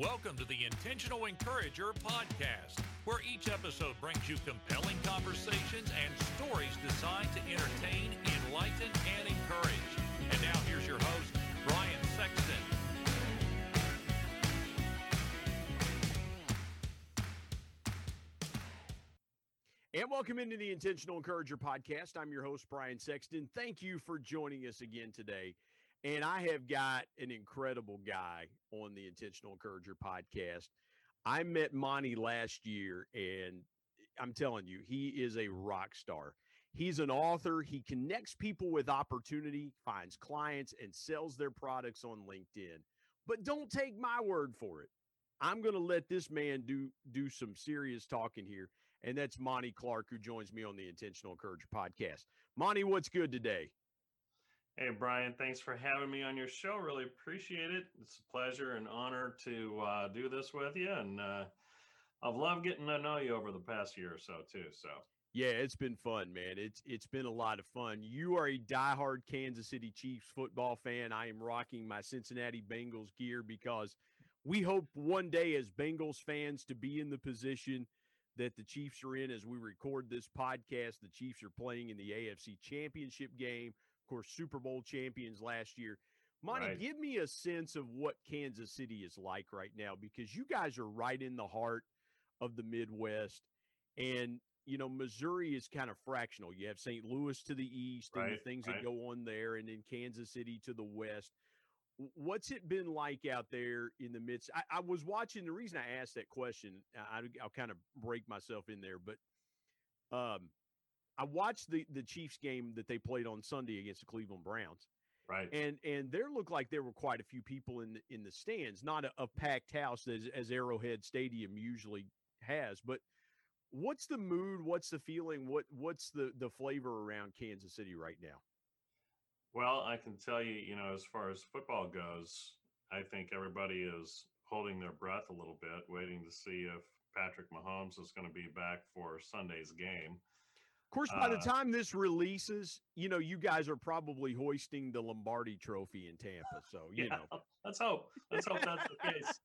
Welcome to the Intentional Encourager Podcast, where each episode brings you compelling conversations and stories designed to entertain, enlighten, and encourage. And now here's your host, Brian Sexton. And welcome into the Intentional Encourager Podcast. I'm your host, Brian Sexton. Thank you for joining us again today. And I have got an incredible guy on the Intentional Encourager Podcast. I met Monte last year, and I'm telling you, he is a rock star. He's an author. He connects people with opportunity, finds clients, and sells their products on LinkedIn. But don't take my word for it. I'm going to let this man do some serious talking here, and that's Monte Clark, who joins me on the Intentional Encourager Podcast. Monte, what's good today? Hey, Brian, thanks for having me on your show. Really appreciate it. It's a pleasure and honor to do this with you, and I've loved getting to know you over the past year or so, too. So yeah, it's been fun, man. It's been a lot of fun. You are a diehard Kansas City Chiefs football fan. I am rocking my Cincinnati Bengals gear because we hope one day as Bengals fans to be in the position that the Chiefs are in. As we record this podcast, the Chiefs are playing in the AFC Championship game. Of course, Super Bowl champions last year. Monte, Give me a sense of what Kansas City is like right now, because you guys are right in the heart of the Midwest. And, you know, Missouri is kind of fractional. You have St. Louis to the east and the things that go on there, and then Kansas City to the west. What's it been like out there in the midst? I was watching. The reason I asked that question, I'll kind of break myself in there, but I watched the Chiefs game that they played on Sunday against the Cleveland Browns. Right. And there looked like there were quite a few people in the stands, not a packed house as Arrowhead Stadium usually has. But what's the mood? What's the feeling? What's the flavor around Kansas City right now? Well, I can tell you, you know, as far as football goes, I think everybody is holding their breath a little bit, waiting to see if Patrick Mahomes is going to be back for Sunday's game. Of course, by the time this releases, you know, you guys are probably hoisting the Lombardi Trophy in Tampa. So, you know. Let's hope that's the case.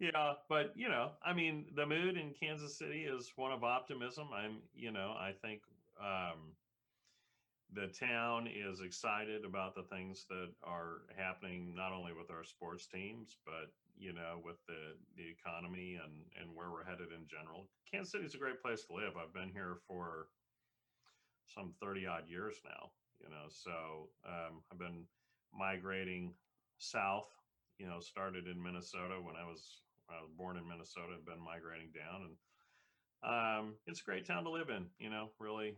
Yeah, but, you know, I mean, the mood in Kansas City is one of optimism. I think the town is excited about the things that are happening, not only with our sports teams, but, you know, with the economy and where we're headed in general. Kansas City is a great place to live. I've been here for some 30 odd years now, you know, so I've been migrating south, you know, started in Minnesota when I was born in Minnesota, and been migrating down, and it's a great town to live in, you know, really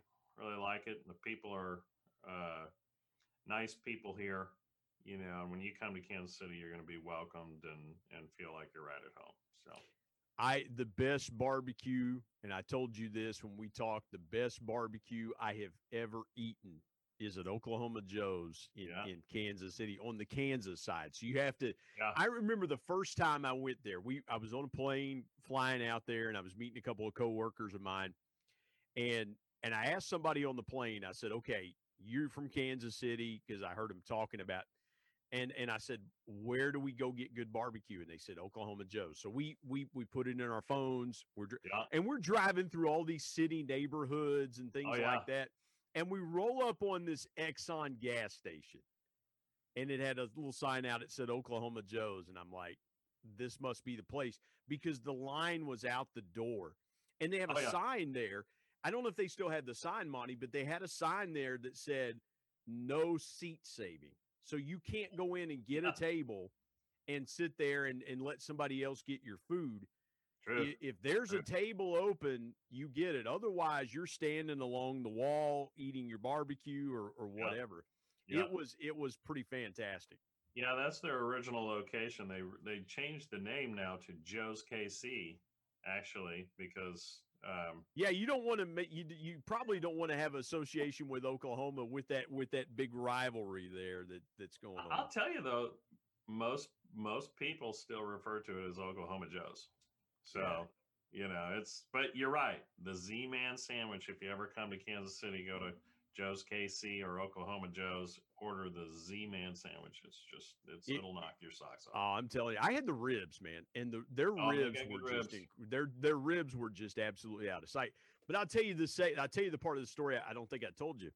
like it. The people are nice people here, you know, and when you come to Kansas City, you're going to be welcomed and feel like you're right at home. So the best barbecue, and I told you this when we talked, the best barbecue I have ever eaten is at Oklahoma Joe's in Kansas City on the Kansas side. So you have to, I remember the first time I went there, I was on a plane flying out there, and I was meeting a couple of coworkers of mine, and I asked somebody on the plane, I said, okay, you're from Kansas City, because I heard them talking about, and I said, where do we go get good barbecue? And they said, Oklahoma Joe's. So we put it in our phones, and we're driving through all these city neighborhoods and things like that. And we roll up on this Exxon gas station, and it had a little sign out that said Oklahoma Joe's. And I'm like, this must be the place, because the line was out the door, and they have a sign there. I don't know if they still had the sign, Monte, but they had a sign there that said no seat saving. So you can't go in and get a table and sit there and let somebody else get your food. True. If there's a table open, you get it. Otherwise, you're standing along the wall eating your barbecue or whatever. Yeah. It was pretty fantastic. Yeah, that's their original location. They changed the name now to Joe's KC, actually, because – you don't want to make you probably don't want to have association with Oklahoma with that big rivalry there that's going on. I'll tell you though, most people still refer to it as Oklahoma Joe's. So you know, but you're right. The Z-Man sandwich. If you ever come to Kansas City, go to Joe's KC or Oklahoma Joe's, order the Z-Man sandwich. It's just, it'll knock your socks off. Oh, I'm telling you, I had the ribs, man, and their ribs were just absolutely out of sight. But I'll tell you the part of the story I don't think I told you.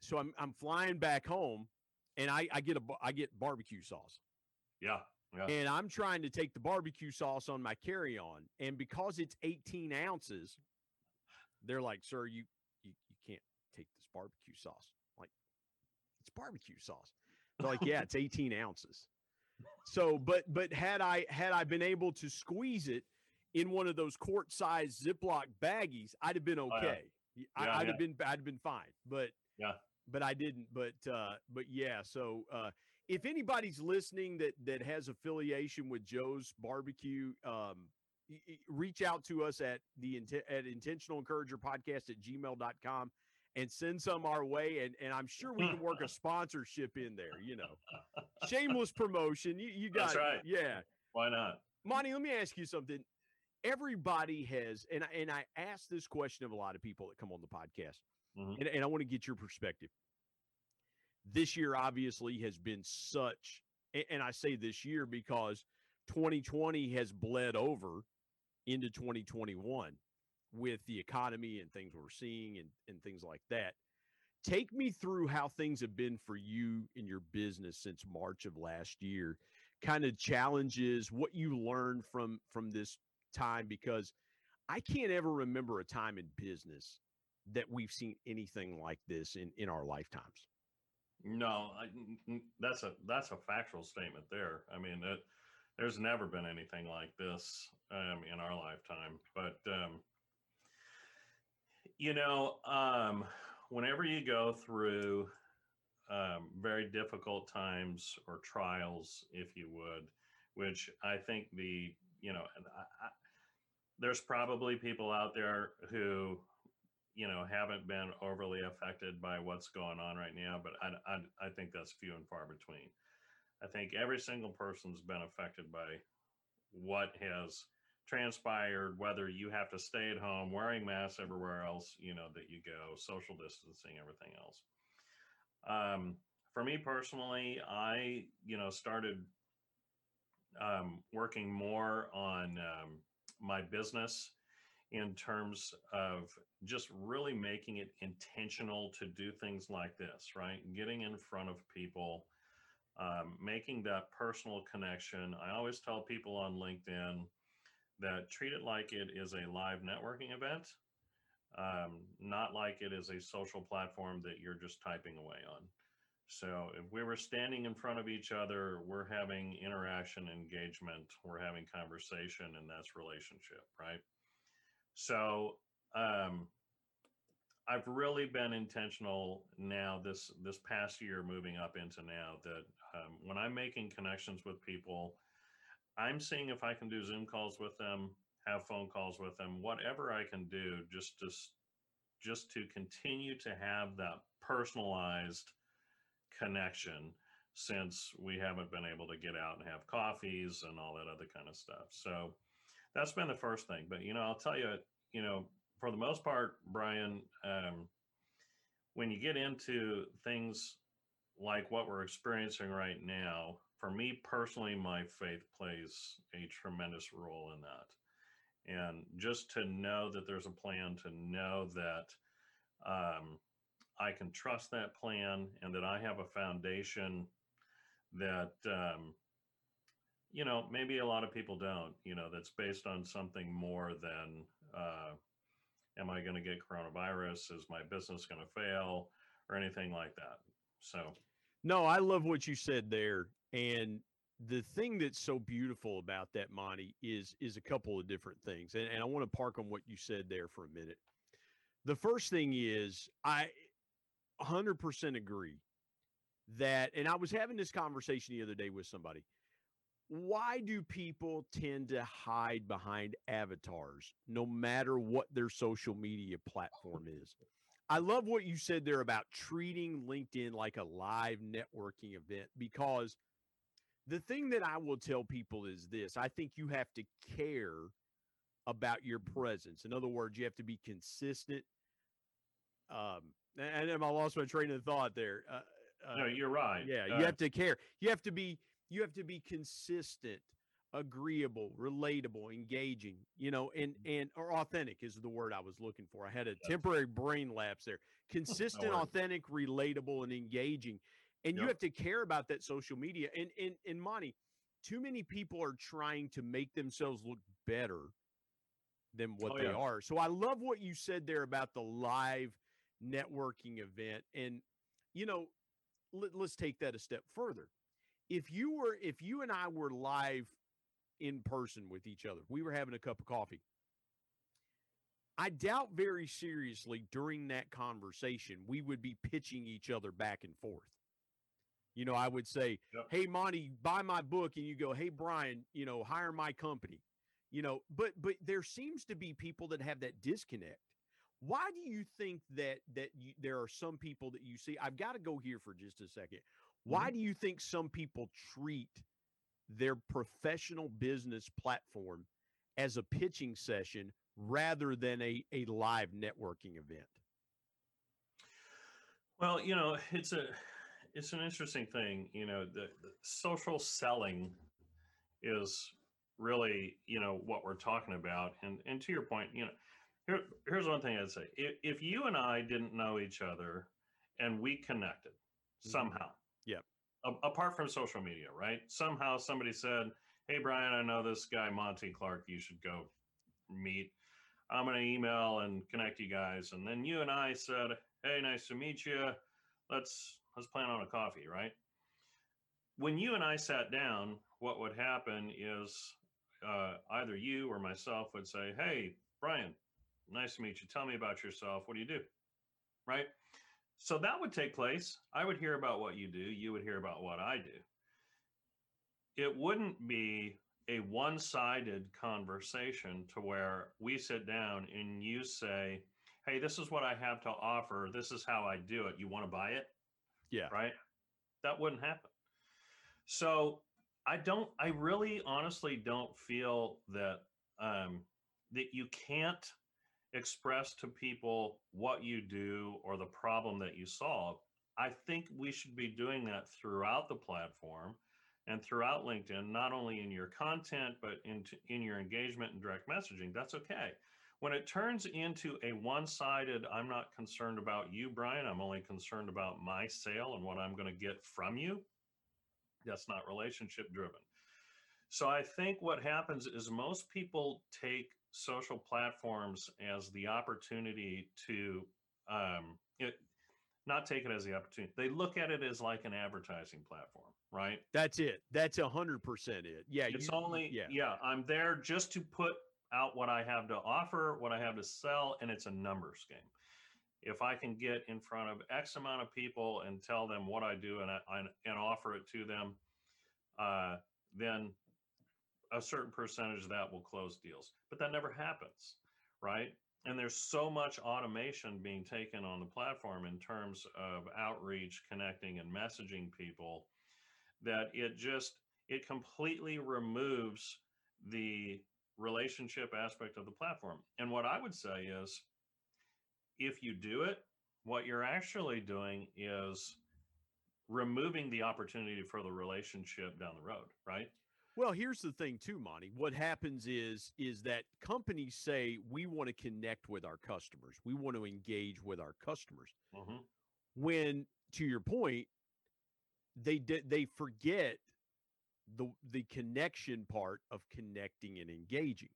So I'm flying back home, and I get barbecue sauce. Yeah. And I'm trying to take the barbecue sauce on my carry-on, and because it's 18 ounces, they're like, "Sir, you can't take this barbecue sauce." I'm like, it's barbecue sauce. They're like, "Yeah, it's 18 ounces." So, but had I been able to squeeze it in one of those quart-sized Ziploc baggies, I'd have been okay. I'd have been fine. But I didn't. But yeah. So if anybody's listening that has affiliation with Joe's Barbecue, reach out to us at Intentional Encourager Podcast at gmail.com and send some our way. And I'm sure we can work a sponsorship in there, shameless promotion. You got it. Right. Yeah. Why not? Monty, let me ask you something. Everybody has, and I ask this question of a lot of people that come on the podcast, mm-hmm. and I want to get your perspective. This year obviously has been such, and I say this year because 2020 has bled over into 2021 with the economy and things we're seeing and things like that. Take me through how things have been for you in your business since March of last year, kind of challenges, what you learned from this time, because I can't ever remember a time in business that we've seen anything like this in our lifetimes. No, that's a factual statement there. I mean, there's never been anything like this in our lifetime. But, whenever you go through very difficult times or trials, if you would, which I think there's probably people out there who, haven't been overly affected by what's going on right now. But I think that's few and far between. I think every single person's been affected by what has transpired, whether you have to stay at home, wearing masks everywhere else, that you go, social distancing, everything else. For me personally, I, started working more on my business in terms of just really making it intentional to do things like this, right? Getting in front of people. Making that personal connection. I always tell people on LinkedIn that treat it like it is a live networking event, not like it is a social platform that you're just typing away on. So if we were standing in front of each other, we're having interaction, engagement, we're having conversation, and that's relationship, right? So I've really been intentional now this past year moving up into now that when I'm making connections with people, I'm seeing if I can do Zoom calls with them, have phone calls with them, whatever I can do just to continue to have that personalized connection, since we haven't been able to get out and have coffees and all that other kind of stuff. So that's been the first thing. But, I'll tell you, for the most part, Brian, when you get into things like what we're experiencing right now, for me personally, my faith plays a tremendous role in that. And just to know that there's a plan, to know that I can trust that plan and that I have a foundation that, maybe a lot of people don't, that's based on something more than, am I going to get coronavirus? Is my business going to fail or anything like that? So, no, I love what you said there. And the thing that's so beautiful about that, Monty, is a couple of different things. And I want to park on what you said there for a minute. The first thing is I 100% agree that, and I was having this conversation the other day with somebody. Why do people tend to hide behind avatars, no matter what their social media platform is? I love what you said there about treating LinkedIn like a live networking event, because the thing that I will tell people is this. I think you have to care about your presence. In other words, you have to be consistent, And I lost my train of thought there. No, you're right. Yeah, you have to care. You have to be consistent, agreeable, relatable, engaging, or authentic is the word I was looking for. I had a temporary brain lapse there. Consistent, authentic, relatable, and engaging. And you have to care about that social media. And Monty, too many people are trying to make themselves look better than what they are. So I love what you said there about the live networking event. And, let's take that a step further. If you and I were live in person with each other, we were having a cup of coffee, I doubt very seriously during that conversation, we would be pitching each other back and forth. I would say, hey, Monty, buy my book. And you go, hey, Brian, hire my company. But there seems to be people that have that disconnect. Why do you think that there are some people that you see? I've got to go here for just a second. Why do you think some people treat their professional business platform as a pitching session rather than a live networking event? Well, it's an interesting thing. The social selling is really, what we're talking about. And to your point, here's one thing I'd say. If you and I didn't know each other and we connected somehow, apart from social media, right? Somehow somebody said, hey, Brian, I know this guy, Monte Clark, you should go meet. I'm going to email and connect you guys. And then you and I said, hey, nice to meet you. Let's plan on a coffee, right? When you and I sat down, what would happen is either you or myself would say, hey, Brian, nice to meet you. Tell me about yourself. What do you do? Right? So that would take place. I would hear about what you do. You would hear about what I do. It wouldn't be a one-sided conversation to where we sit down and you say, hey, this is what I have to offer. This is how I do it. You want to buy it? Yeah. Right? That wouldn't happen. So I really honestly don't feel that that you can't express to people what you do or the problem that you solve. I think we should be doing that throughout the platform and throughout LinkedIn, not only in your content, but in your engagement and direct messaging. That's okay. When it turns into a one-sided, I'm not concerned about you, Brian, I'm only concerned about my sale and what I'm going to get from you, that's not relationship driven. So I think what happens is most people take social platforms as the opportunity to, not take it as the opportunity. They look at it as like an advertising platform, right? That's it. That's 100% it. Yeah. I'm there just to put out what I have to offer, what I have to sell, and it's a numbers game. If I can get in front of X amount of people and tell them what I do and offer it to them, then a certain percentage of that will close deals. But that never happens, right? And there's so much automation being taken on the platform in terms of outreach, connecting, and messaging people that it completely removes the relationship aspect of the platform. And what I would say is, if you do it, what you're actually doing is removing the opportunity for the relationship down the road, right? Well, here's the thing too, Monty. What happens is that companies say, we want to connect with our customers. We want to engage with our customers. Mm-hmm. When, to your point, they forget the connection part of connecting and engaging.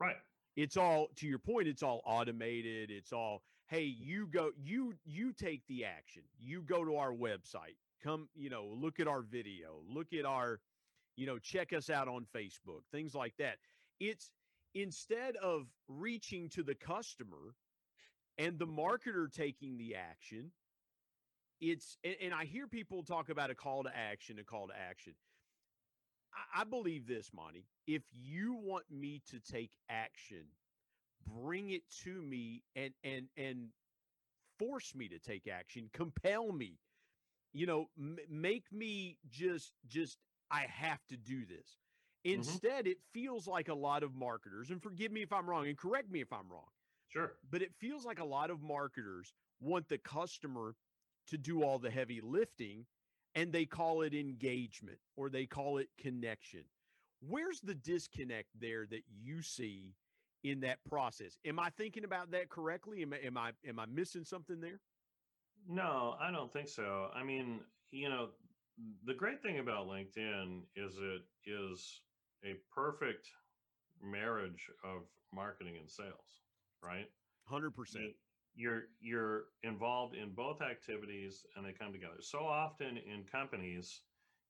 Right. It's all, to your point, it's all automated. It's all, hey, you go, you take the action. You go to our website, come, look at our video, look at our, check us out on Facebook, things like that. It's instead of reaching to the customer and the marketer taking the action, it's, and I hear people talk about a call to action. I believe this, Monty. If you want me to take action, bring it to me and force me to take action, compel me, make me just, I have to do this. Instead, it feels like a lot of marketers, and forgive me if I'm wrong and correct me if I'm wrong. Sure. But it feels like a lot of marketers want the customer to do all the heavy lifting, and they call it engagement or they call it connection. Where's the disconnect there that you see in that process? Am I thinking about that correctly? Am I missing something there? No, I don't think so. I mean, you know, the great thing about LinkedIn is it is a perfect marriage of marketing and sales, right? 100%. You're involved in both activities and they come together. So often in companies,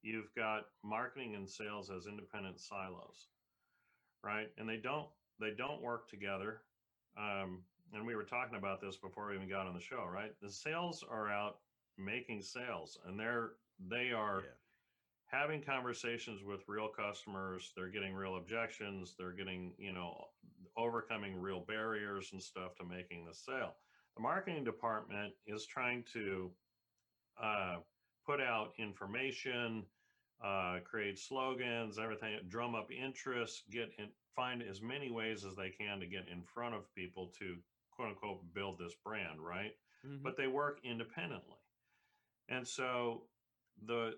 you've got marketing and sales as independent silos, right? And they don't work together. And we were talking about this before we even got on the show, right? The sales are out making sales, and they are having conversations with real customers. They're getting real objections. They're getting, you know, overcoming real barriers and stuff to making the sale. The marketing department is trying to put out information, create slogans, everything, drum up interest, find as many ways as they can to get in front of people to quote unquote build this brand, right? Mm-hmm. But they work independently. And so the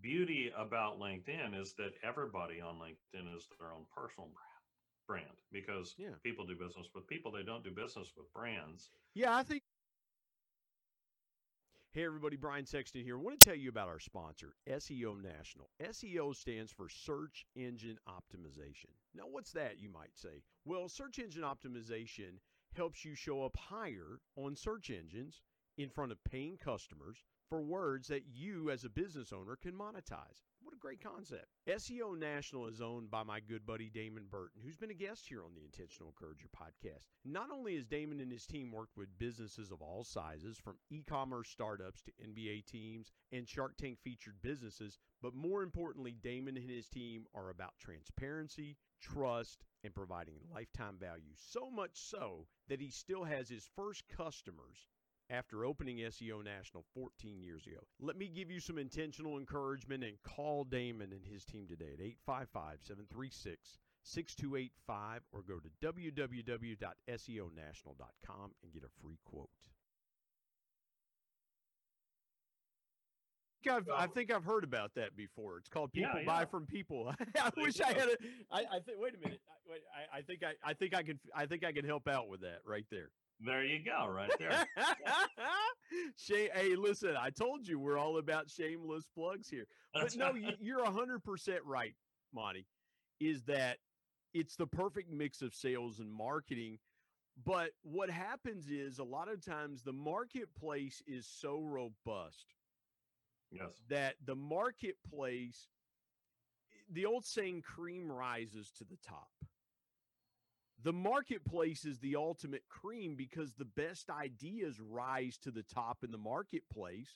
beauty about LinkedIn is that everybody on LinkedIn is their own personal brand because people do business with people. They don't do business with brands. Yeah, I think. Hey, everybody, Brian Sexton here. I want to tell you about our sponsor, SEO National. SEO stands for Search Engine Optimization. Now, what's that, you might say? Well, Search Engine Optimization helps you show up higher on search engines in front of paying customers for words that you as a business owner can monetize. What a great concept. SEO National is owned by my good buddy Damon Burton, who's been a guest here on the Intentional Encourager podcast. Not only has Damon and his team worked with businesses of all sizes, from e-commerce startups to NBA teams and Shark Tank featured businesses, but more importantly, Damon and his team are about transparency, trust, and providing lifetime value. So much so that he still has his first customers after opening SEO National 14 years ago. Let me give you some intentional encouragement and call Damon and his team today at 855-736-6285 or go to www.seonational.com and get a free quote. I think I've heard about that before. It's called people buy from people. I think I could help out with that right there. There you go, right there. Hey, listen, I told you we're all about shameless plugs here. But no, you're 100% right, Monty, is that it's the perfect mix of sales and marketing. But what happens is a lot of times the marketplace is so robust that the marketplace, the old saying, cream rises to the top. The marketplace is the ultimate cream because the best ideas rise to the top in the marketplace,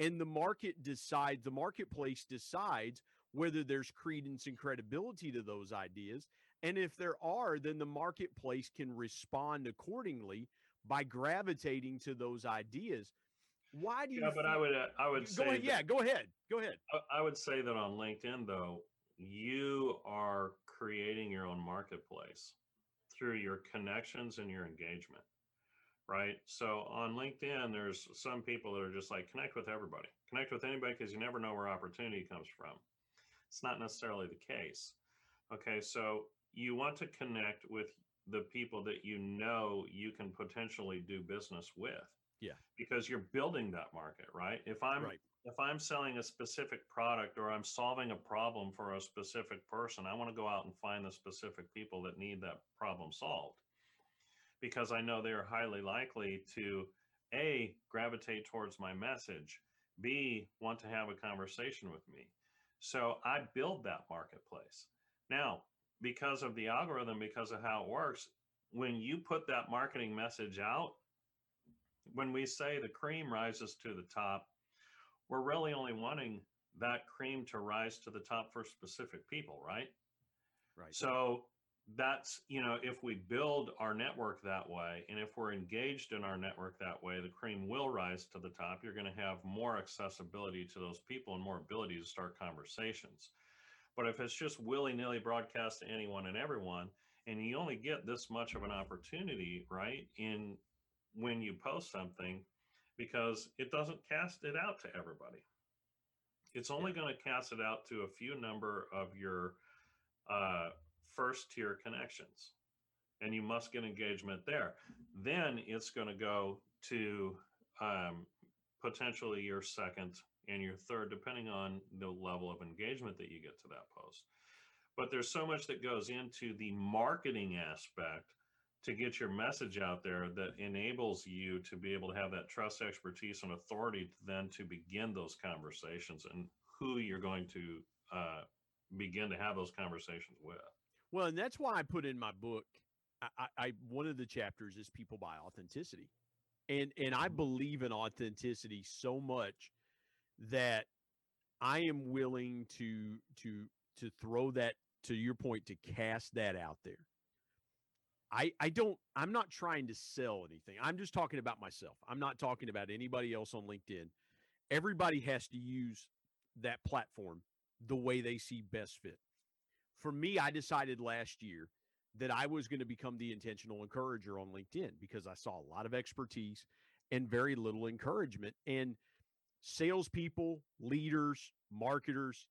and the marketplace decides whether there's credence and credibility to those ideas. And if there are, then the marketplace can respond accordingly by gravitating to those ideas. Why do you? Yeah, but Go ahead. I would say that on LinkedIn, though, you are creating your own marketplace through your connections and your engagement, right? So on LinkedIn, there's some people that are just like, connect with anybody because you never know where opportunity comes from. It's not necessarily the case. Okay, so you want to connect with the people that you know you can potentially do business with. Yeah. Because you're building that market, right? If I'm selling a specific product or I'm solving a problem for a specific person, I want to go out and find the specific people that need that problem solved, because I know they are highly likely to A, gravitate towards my message, B, want to have a conversation with me. So I build that marketplace. Now, because of the algorithm, because of how it works, when you put that marketing message out, when we say the cream rises to the top, we're really only wanting that cream to rise to the top for specific people, right? Right. So that's, you know, if we build our network that way, and if we're engaged in our network that way, the cream will rise to the top. You're going to have more accessibility to those people and more ability to start conversations. But if it's just willy-nilly broadcast to anyone and everyone, and you only get this much of an opportunity, right, in when you post something, because it doesn't cast it out to everybody. It's only going to cast it out to a few number of your first tier connections, and you must get engagement there. Then it's going to go to potentially your second and your third, depending on the level of engagement that you get to that post. But there's so much that goes into the marketing aspect to get your message out there that enables you to be able to have that trust, expertise, and authority to then to begin those conversations and who you're going to begin to have those conversations with. Well, and that's why I put in my book, I one of the chapters is people buy authenticity. And I believe in authenticity so much that I am willing to throw that, to your point, to cast that out there. I'm not trying to sell anything. I'm just talking about myself. I'm not talking about anybody else on LinkedIn. Everybody has to use that platform the way they see best fit. For me, I decided last year that I was going to become the intentional encourager on LinkedIn because I saw a lot of expertise and very little encouragement. And salespeople, leaders, marketers,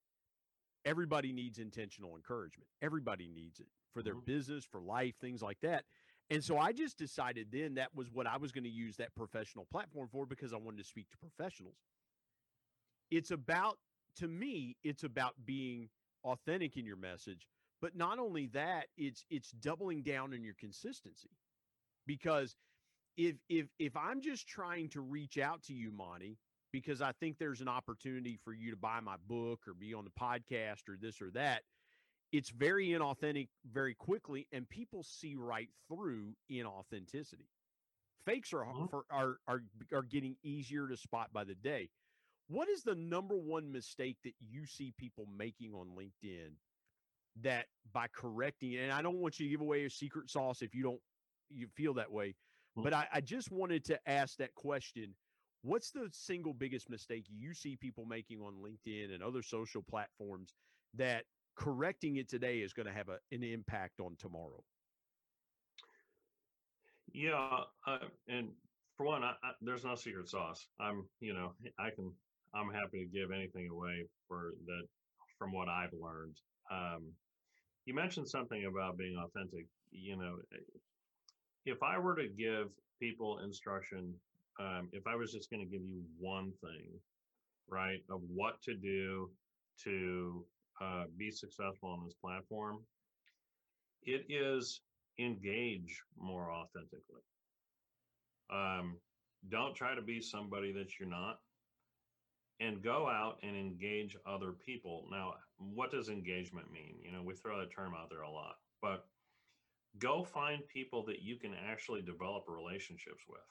everybody needs intentional encouragement. Everybody needs it for their business, for life, things like that. And so I just decided then that was what I was going to use that professional platform for, because I wanted to speak to professionals. It's about, to me, it's about being authentic in your message, but not only that, it's doubling down on your consistency. Because if I'm just trying to reach out to you, Monty, because I think there's an opportunity for you to buy my book or be on the podcast or this or that, it's very inauthentic very quickly, and people see right through inauthenticity. Fakes are getting easier to spot by the day. What is the number one mistake that you see people making on LinkedIn that by correcting it? And I don't want you to give away your secret sauce if you feel that way, but I just wanted to ask that question. What's the single biggest mistake you see people making on LinkedIn and other social platforms that correcting it today is going to have an impact on tomorrow? Yeah. And for one, there's no secret sauce. I'm happy to give anything away for that from what I've learned. You mentioned something about being authentic. If I were to give people instruction, if I was just going to give you one thing, right, of what to do to be successful on this platform, it is engage more authentically. Don't try to be somebody that you're not, and go out and engage other people. Now, what does engagement mean? We throw that term out there a lot, but go find people that you can actually develop relationships with.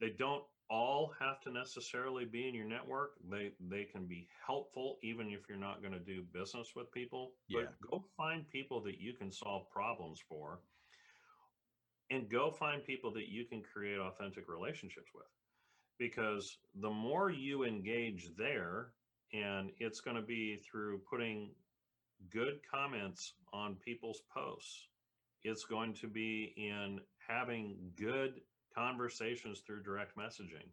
They don't all have to necessarily be in your network. They can be helpful, even if you're not going to do business with people. Yeah. But go find people that you can solve problems for, and go find people that you can create authentic relationships with. Because the more you engage there, and it's going to be through putting good comments on people's posts, it's going to be in having good conversations through direct messaging.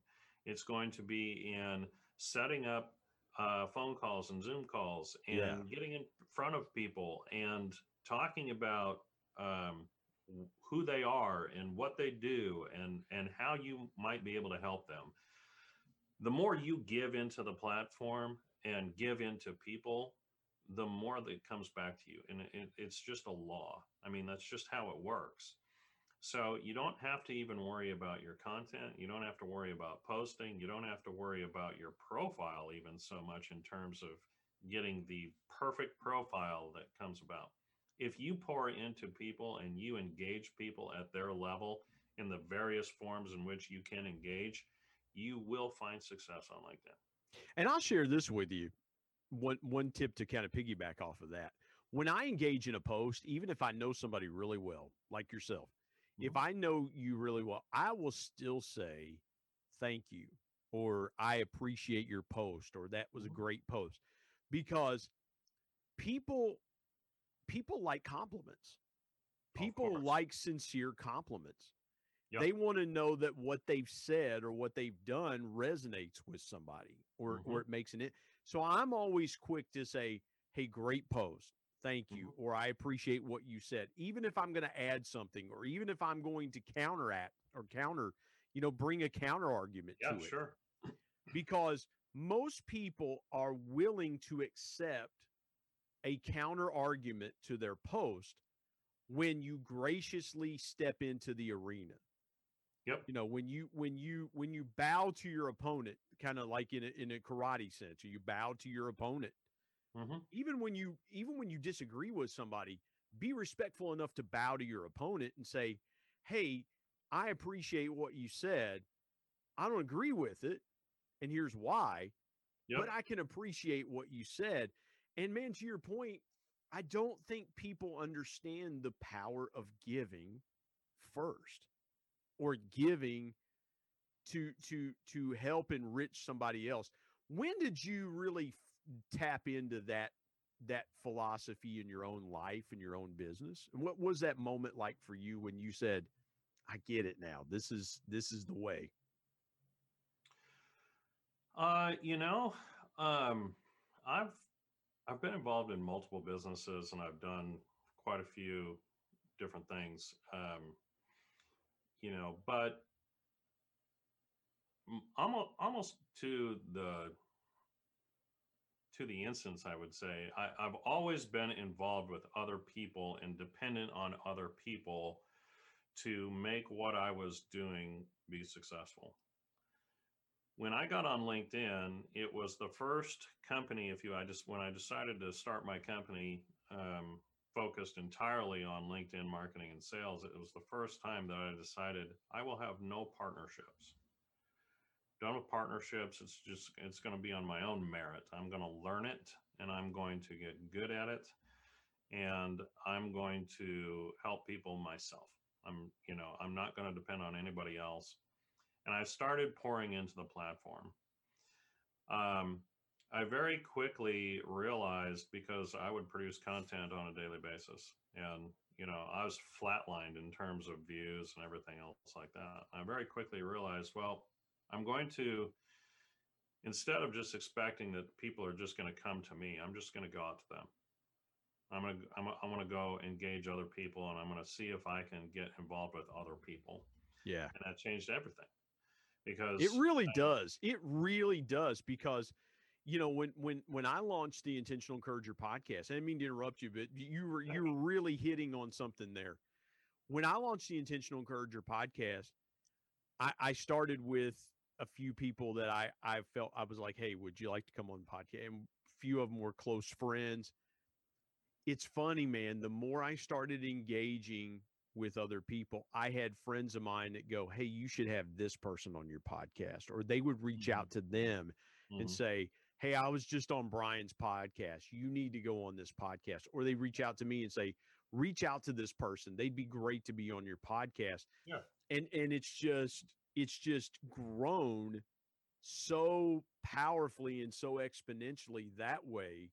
It's going to be in setting up phone calls and Zoom calls, and getting in front of people and talking about who they are and what they do and how you might be able to help them. The more you give into the platform and give into people, the more that comes back to you. And it's just a law. That's just how it works. So you don't have to even worry about your content. You don't have to worry about posting. You don't have to worry about your profile even so much in terms of getting the perfect profile that comes about. If you pour into people and you engage people at their level in the various forms in which you can engage, you will find success on LinkedIn. And I'll share this with you. One tip to kind of piggyback off of that. When I engage in a post, even if I know somebody really well, like yourself, if I know you really well, I will still say thank you, or I appreciate your post, or that was a great post, because people like compliments. People like sincere compliments. Yep. They want to know that what they've said or what they've done resonates with somebody, or mm-hmm. or it makes an it. So I'm always quick to say, hey, great post. Thank you. Mm-hmm. Or I appreciate what you said. Even if I'm going to add something, or even if I'm going to counteract or counter, you know, bring a counter argument to it. Yeah, sure. Because most people are willing to accept a counter argument to their post when you graciously step into the arena. Yep. You know, when you bow to your opponent, kind of like in a karate sense, or you bow to your opponent. Mm-hmm. Even when you disagree with somebody, be respectful enough to bow to your opponent and say, "Hey, I appreciate what you said. I don't agree with it, and here's why, but I can appreciate what you said." And man, to your point, I don't think people understand the power of giving first, or giving to help enrich somebody else. When did you really tap into that philosophy in your own life and your own business? And what was that moment like for you when you said, "I get it now. This is the way"? I've been involved in multiple businesses, and I've done quite a few different things, but almost to the instance, I would say, I've always been involved with other people and dependent on other people to make what I was doing be successful. When I got on LinkedIn, it was the first company. When I decided to start my company, focused entirely on LinkedIn marketing and sales, it was the first time that I decided I will have no partnerships. Done with partnerships. It's going to be on my own merit. I'm going to learn it, and I'm going to get good at it, and I'm going to help people myself. I'm not going to depend on anybody else. And I started pouring into the platform. I very quickly realized, because I would produce content on a daily basis, and I was flatlined in terms of views and everything else like that. I very quickly realized, well, I'm going to, instead of just expecting that people are just going to come to me, I'm just going to go out to them. I'm going to go engage other people, and I'm going to see if I can get involved with other people. Yeah. And that changed everything. Because it really does. It really does. Because, when I launched the Intentional Encourager podcast, I didn't mean to interrupt you, but you were really hitting on something there. When I launched the Intentional Encourager podcast, I started with a few people that I felt, I was like, "Hey, would you like to come on the podcast?" And a few of them were close friends. It's funny, man. The more I started engaging with other people, I had friends of mine that go, "Hey, you should have this person on your podcast," or they would reach out to them and say, "Hey, I was just on Brian's podcast. You need to go on this podcast." Or they reach out to me and say, "Reach out to this person. They'd be great to be on your podcast." Yeah. And it's just grown so powerfully and so exponentially that way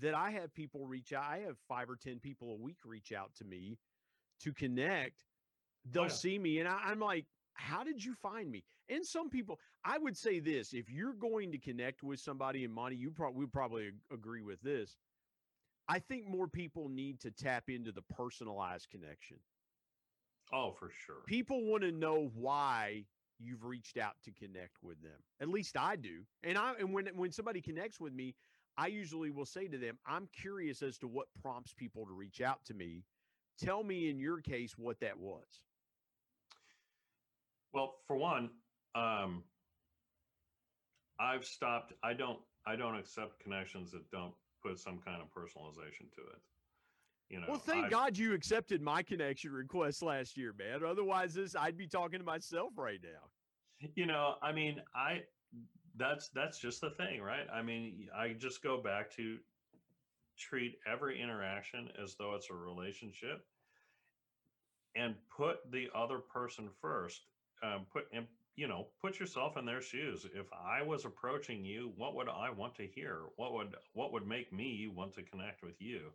that I have people reach out. I have 5 or 10 people a week reach out to me to connect. They'll see me, and I'm like, "How did you find me?" And some people, I would say this: if you're going to connect with somebody, and Monty, we probably agree with this. I think more people need to tap into the personalized connection. Oh, for sure. People want to know why you've reached out to connect with them. At least I do. And when somebody connects with me, I usually will say to them, "I'm curious as to what prompts people to reach out to me. Tell me, in your case, what that was." Well, for one, I've stopped. I don't accept connections that don't put some kind of personalization to it. Well, thank God you accepted my connection request last year, man. Otherwise, I'd be talking to myself right now. That's just the thing, right? I mean, I just go back to treat every interaction as though it's a relationship, and put the other person first. Put yourself in their shoes. If I was approaching you, what would I want to hear? What would make me want to connect with you?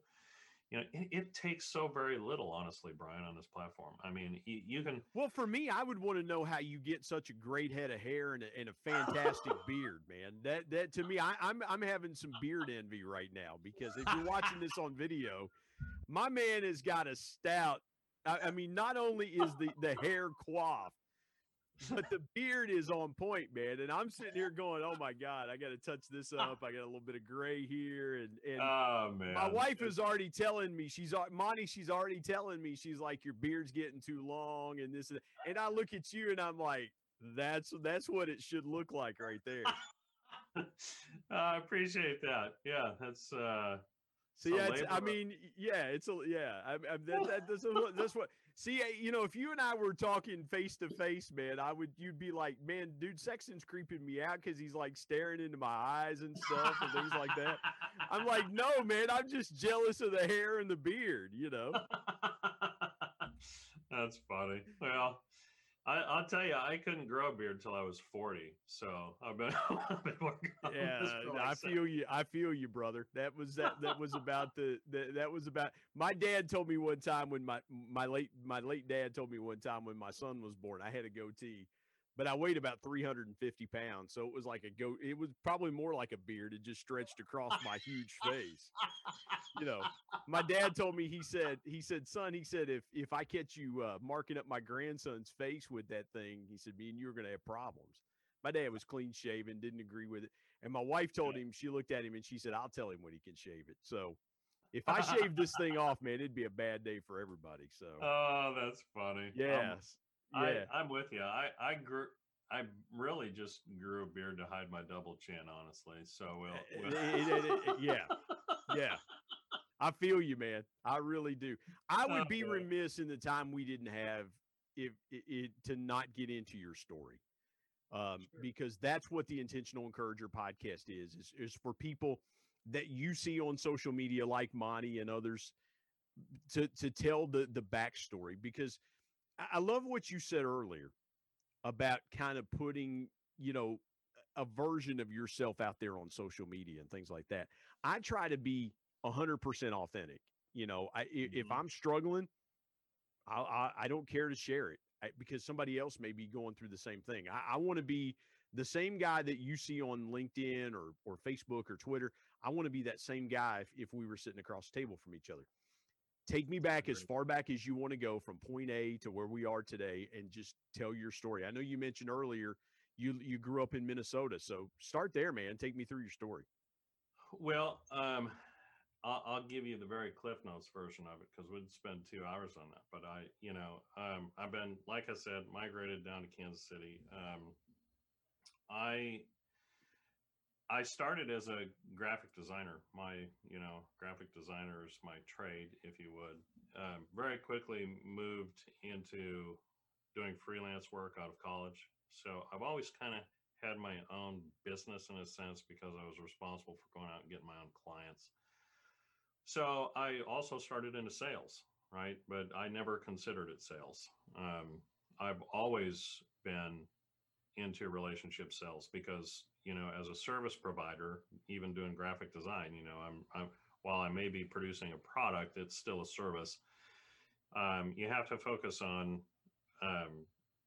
you know, it takes so very little, honestly, Brian, on this platform. I mean, you can. Well, for me, I would want to know how you get such a great head of hair and a fantastic beard, man. That to me, I'm having some beard envy right now, because if you're watching this on video, my man has got a stout. I mean, not only is the hair coiffed, but the beard is on point, man. And I'm sitting here going, oh, my God, I got to touch this up. I got a little bit of gray here. And oh, man. My wife is already telling me, she's already telling me, she's like, your beard's getting too long and this. And I look at you and I'm like, that's what it should look like right there. I appreciate that. Yeah, that's see, I mean, yeah, it's a, yeah, that's what, see, you know, if you and I were talking face to face, man, you'd be like, man, dude, Sexton's creeping me out, 'cause he's like staring into my eyes and stuff and things like that. I'm like, no, man, I'm just jealous of the hair and the beard, you know? That's funny. Well, I'll tell you, I couldn't grow a beard till I was 40. So I've been working on this for like I feel you, brother. That was about my dad told me one time when my late dad told me one time when my son was born, I had a goatee, but I weighed about 350 pounds. So it was like it was probably more like a beard. It just stretched across my huge face. You know, my dad told me, he said, son, he said, if I catch you marking up my grandson's face with that thing, he said, me and you are going to have problems. My dad was clean shaven, didn't agree with it. And my wife told him, she looked at him and she said, I'll tell him when he can shave it. So if I shaved this thing off, man, it'd be a bad day for everybody. So, oh, that's funny. Yes. Yeah. I'm with you. I really just grew a beard to hide my double chin, honestly. So yeah. I feel you, man. I really do. I would be remiss in the time we didn't have to not get into your story, sure, because that's what the Intentional Encourager podcast is for people that you see on social media, like Monty and others, to tell the backstory, because I love what you said earlier about kind of putting, you know, a version of yourself out there on social media and things like that. I try to be 100% authentic. You know, if I'm struggling, I don't care to share it because somebody else may be going through the same thing. I want to be the same guy that you see on LinkedIn or Facebook or Twitter. I want to be that same guy if we were sitting across the table from each other. Take me back as far back as you want to go from point A to where we are today and just tell your story. I know you mentioned earlier you grew up in Minnesota. So start there, man. Take me through your story. Well, I'll give you the very Cliff Notes version of it because we'd spend 2 hours on that. But I've been, like I said, migrated down to Kansas City. I started as a graphic designer. My, you know, graphic designer is my trade, if you would. Very quickly moved into doing freelance work out of college. So I've always kind of had my own business in a sense because I was responsible for going out and getting my own clients. So I also started into sales, right? But I never considered it sales. I've always been into relationship sales because, you know, as a service provider, even doing graphic design, you know, while I may be producing a product, it's still a service. You have to focus on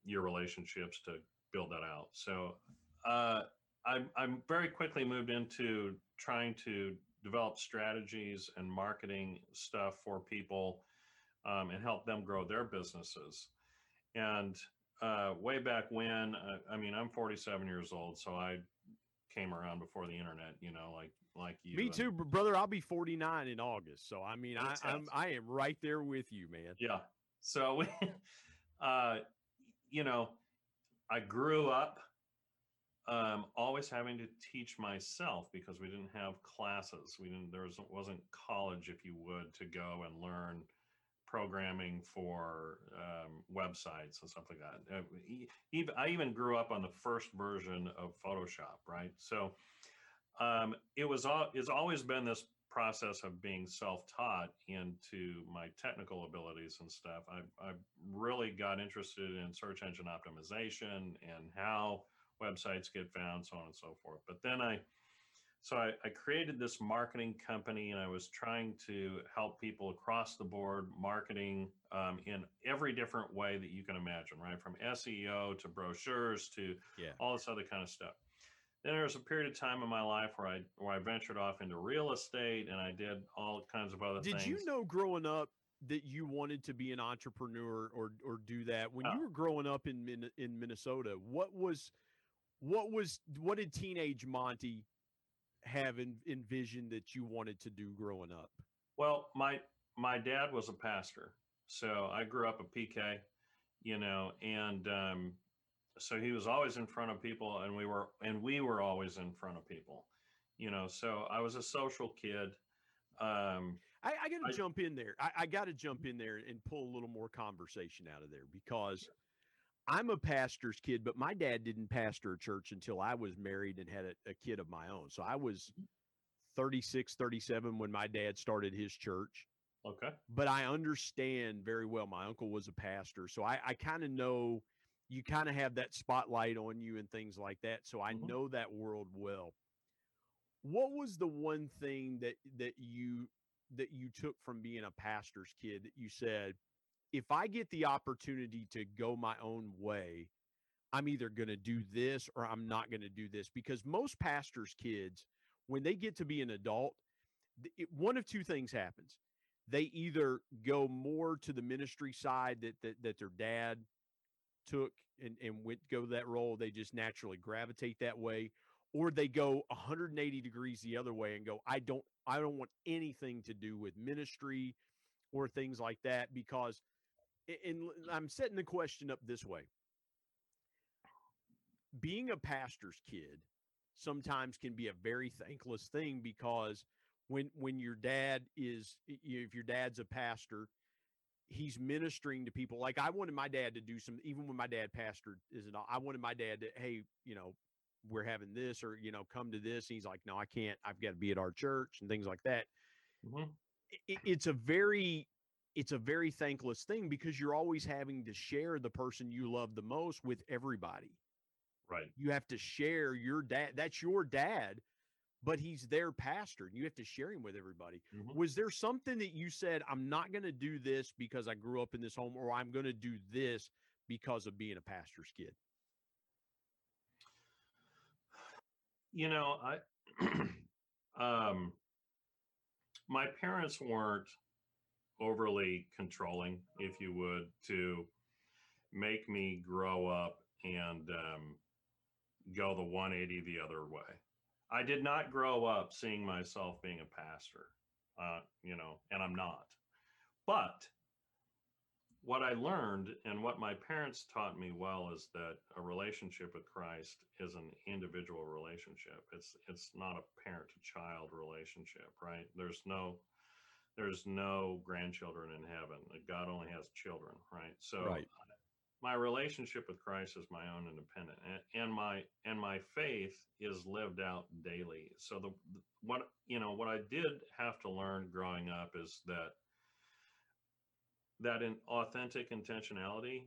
your relationships to build that out. So I'm very quickly moved into trying to develop strategies and marketing stuff for people and help them grow their businesses. And way back when, I mean, I'm 47 years old, so I came around before the internet, you know, like you. Me too, brother. I'll be 49 in August. So, I mean, I am right there with you, man. Yeah. So, you know, I grew up always having to teach myself because we didn't have classes. There wasn't college, if you would, to go and learn programming for websites and stuff like that. I even grew up on the first version of Photoshop, right? So it's always been this process of being self-taught into my technical abilities and stuff. I really got interested in search engine optimization and how websites get found, so on and so forth. But then I So I created this marketing company, and I was trying to help people across the board marketing in every different way that you can imagine, right? From SEO to brochures to all this other kind of stuff. Then there was a period of time in my life where I ventured off into real estate, and I did all kinds of other things. Did you know growing up that you wanted to be an entrepreneur or do that? When you were growing up in Minnesota, what did teenage Monty have envisioned that you wanted to do growing up? Well, my dad was a pastor, so I grew up a PK, and so he was always in front of people, and we were always in front of people, so I was a social kid. I got to jump in there. I got to jump in there and pull a little more conversation out of there, because I'm a pastor's kid, but my dad didn't pastor a church until I was married and had a kid of my own. So I was 36, 37 when my dad started his church. Okay. But I understand very well. My uncle was a pastor. So I kind of know, you kind of have that spotlight on you and things like that. So I know that world well. What was the one thing that you took from being a pastor's kid that you said, if I get the opportunity to go my own way, I'm either going to do this or I'm not going to do this? Because most pastors' kids, when they get to be an adult, one of two things happens. They either go more to the ministry side that their dad took and went go that role. They just naturally gravitate that way, or they go 180 degrees the other way and go, I don't want anything to do with ministry or things like that. Because, and I'm setting the question up this way, being a pastor's kid sometimes can be a very thankless thing, because when your dad is, if your dad's a pastor, he's ministering to people. Like, I wanted my dad to do some, even when my dad pastored, I wanted my dad to, hey, we're having this, or, come to this. And he's like, no, I can't, I've got to be at our church and things like that. Mm-hmm. It's a very thankless thing, because you're always having to share the person you love the most with everybody. Right. You have to share your dad. That's your dad, but he's their pastor, and you have to share him with everybody. Mm-hmm. Was there something that you said, I'm not going to do this because I grew up in this home, or I'm going to do this because of being a pastor's kid? I my parents weren't overly controlling, if you would, to make me grow up and go the 180 the other way. I did not grow up seeing myself being a pastor, and I'm not. But what I learned, and what my parents taught me well, is that a relationship with Christ is an individual relationship. It's not a parent to child relationship, right? There's no grandchildren in heaven. God only has children, right? So right. My relationship with Christ is my own independent, and my faith is lived out daily. So what I did have to learn growing up is that in authentic intentionality,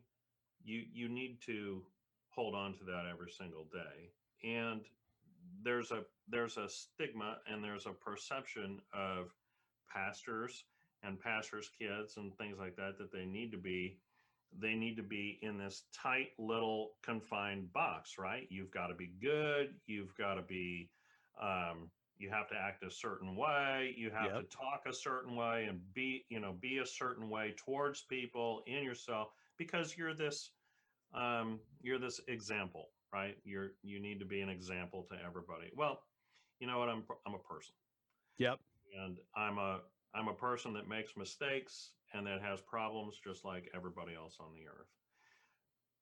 you need to hold on to that every single day. And there's a stigma, and there's a perception of pastors and pastors' kids and things like that they need to be in this tight little confined box, right? You've got to be good. You've got to be, you have to act a certain way. You have to talk a certain way and be a certain way towards people, in yourself, because you're this example, right? You need to be an example to everybody. Well, you know what? I'm a person. Yep. And I'm a person that makes mistakes and that has problems just like everybody else on the earth.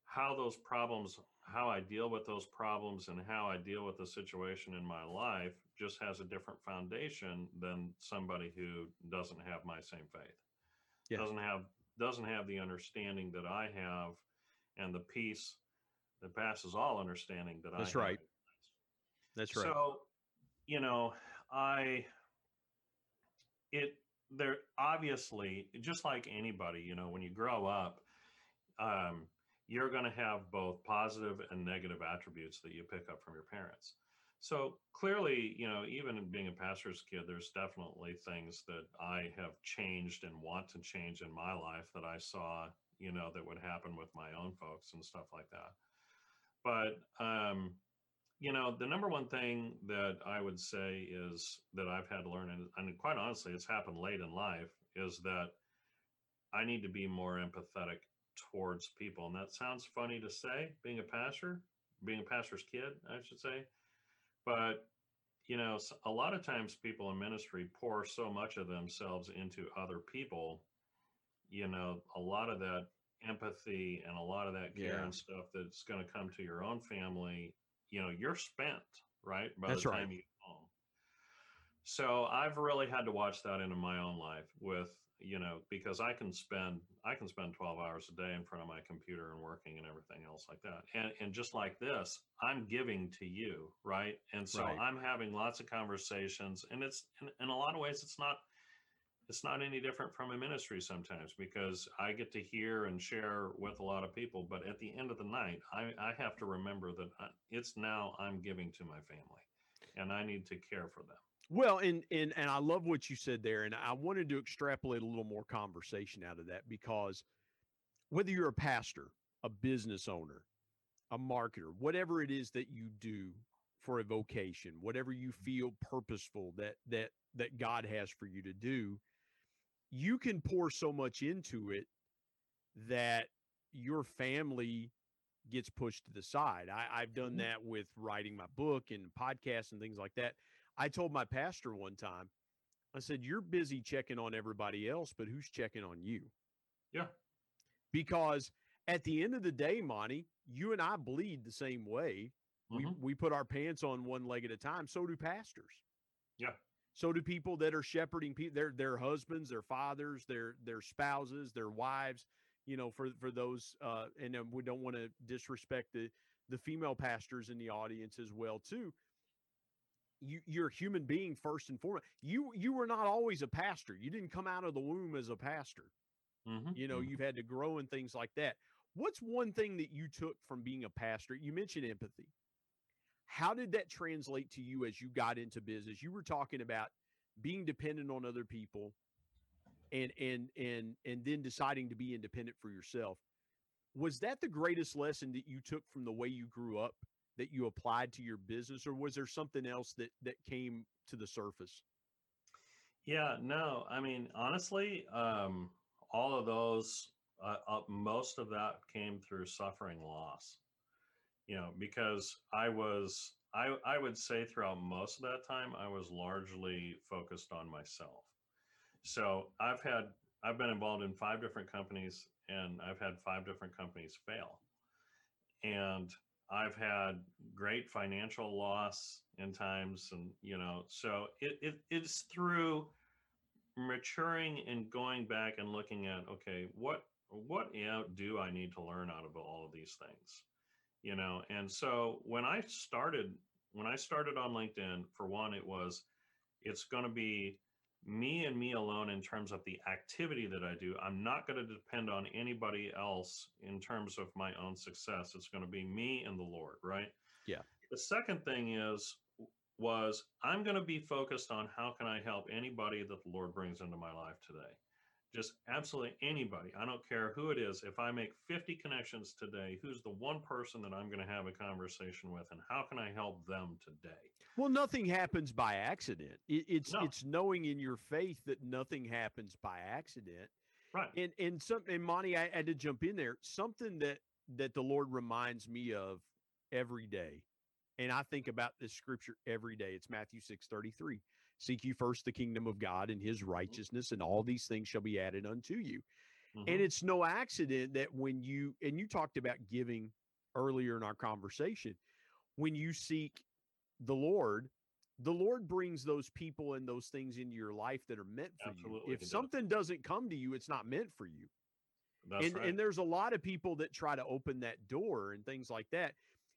How I deal with those problems and how I deal with the situation in my life just has a different foundation than somebody who doesn't have my same faith, doesn't have the understanding that I have, and the peace that passes all understanding that I have. That's right. So, there obviously, just like anybody, when you grow up, you're going to have both positive and negative attributes that you pick up from your parents. So clearly, you know, even in being a pastor's kid, there's definitely things that I have changed and want to change in my life that I saw, you know, that would happen with my own folks and stuff like that. But, you know, the number one thing that I would say is that I've had to learn, and quite honestly, it's happened late in life, is that I need to be more empathetic towards people. And that sounds funny to say, being a pastor, being a pastor's kid, I should say. But, you know, a lot of times people in ministry pour so much of themselves into other people, you know, a lot of that empathy and a lot of that care and stuff that's going to come to your own family, you know, you're spent, right? By the time you get home. So I've really had to watch that into my own life with, you know, because I can spend 12 hours a day in front of my computer and working and everything else like that. And just like this, I'm giving to you, right? And so I'm having lots of conversations, and it's in a lot of ways, it's not any different from a ministry sometimes, because I get to hear and share with a lot of people, but at the end of the night, I have to remember that I'm giving to my family and I need to care for them. Well, and I love what you said there, and I wanted to extrapolate a little more conversation out of that, because whether you're a pastor, a business owner, a marketer, whatever it is that you do for a vocation, whatever you feel purposeful that God has for you to do, you can pour so much into it that your family gets pushed to the side. I've done that with writing my book and podcasts and things like that. I told my pastor one time, I said, you're busy checking on everybody else, but who's checking on you? Yeah. Because at the end of the day, Monty, you and I bleed the same way. Mm-hmm. We put our pants on one leg at a time. So do pastors. Yeah. So do people that are shepherding people, their husbands, their fathers, their spouses, their wives, you know, for those, and we don't want to disrespect the female pastors in the audience as well too. You're a human being first and foremost. You were not always a pastor. You didn't come out of the womb as a pastor. Mm-hmm. You know, you've had to grow and things like that. What's one thing that you took from being a pastor? You mentioned empathy. How did that translate to you as you got into business? You were talking about being dependent on other people and then deciding to be independent for yourself. Was that the greatest lesson that you took from the way you grew up that you applied to your business, or was there something else that came to the surface? Yeah, no, I mean, honestly, all of those, most of that came through suffering loss, you know, because I would say throughout most of that time, I was largely focused on myself. So I've been involved in 5 different companies, and I've had 5 different companies fail. And I've had great financial loss in times, and, you know, so it's through maturing and going back and looking at, okay, what do I need to learn out of all of these things, you know? And so when I started on LinkedIn, for one, it's going to be me and me alone in terms of the activity that I do. I'm not going to depend on anybody else in terms of my own success. It's going to be me and the Lord, right? Yeah. The second thing was I'm going to be focused on how can I help anybody that the Lord brings into my life today? Just absolutely anybody. I don't care who it is. If I make 50 connections today, who's the one person that I'm going to have a conversation with, and how can I help them today? Well, nothing happens by accident. It's knowing in your faith that nothing happens by accident. Right. And Monty, I had to jump in there. Something that the Lord reminds me of every day, and I think about this scripture every day. It's Matthew 6:33. Seek you first the kingdom of God and his righteousness, and all these things shall be added unto you. Mm-hmm. And it's no accident that when you talked about giving earlier in our conversation, when you seek the Lord brings those people and those things into your life that are meant for you. If something doesn't come to you, it's not meant for you. And there's a lot of people that try to open that door and things like that.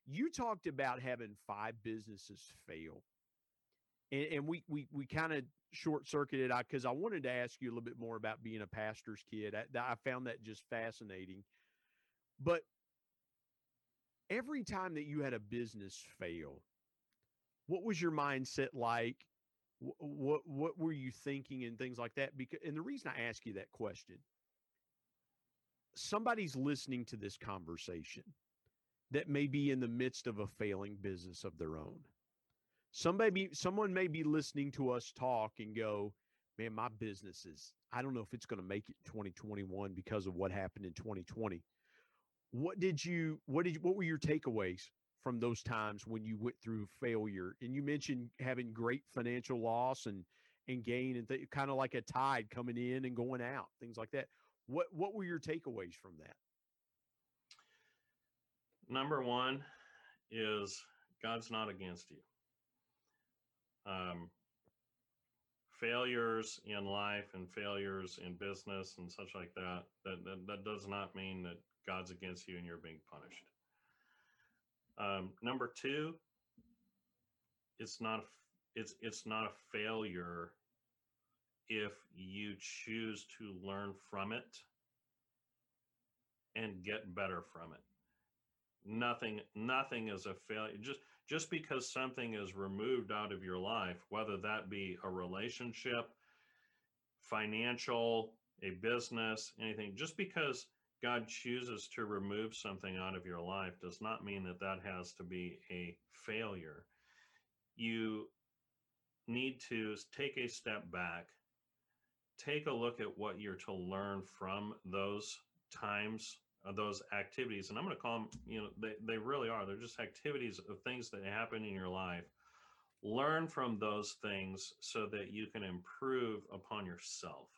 You talked about having 5 businesses fail, and we kind of short-circuited out, because I wanted to ask you a little bit more about being a pastor's kid. I found that just fascinating. But every time that you had a business fail, what was your mindset like? What were you thinking and things like that? Because, and the reason I ask you that question, somebody's listening to this conversation that may be in the midst of a failing business of their own. Someone may be listening to us talk and go, man, my business is, I don't know if it's going to make it in 2021 because of what happened in 2020. What were your takeaways from those times when you went through failure? And you mentioned having great financial loss and gain and kind of like a tide coming in and going out, things like that. What were your takeaways from that? Number one is God's not against you. Failures in life and failures in business and such like that does not mean that God's against you and you're being punished. Number two, it's not a failure if you choose to learn from it and get better from it. Nothing is a failure. Just because something is removed out of your life, whether that be a relationship, financial, a business, anything, just because God chooses to remove something out of your life does not mean that that has to be a failure. You need to take a step back, take a look at what you're to learn from those times, those activities, and I'm going to call them, they really are. They're just activities of things that happen in your life. Learn from those things so that you can improve upon yourself.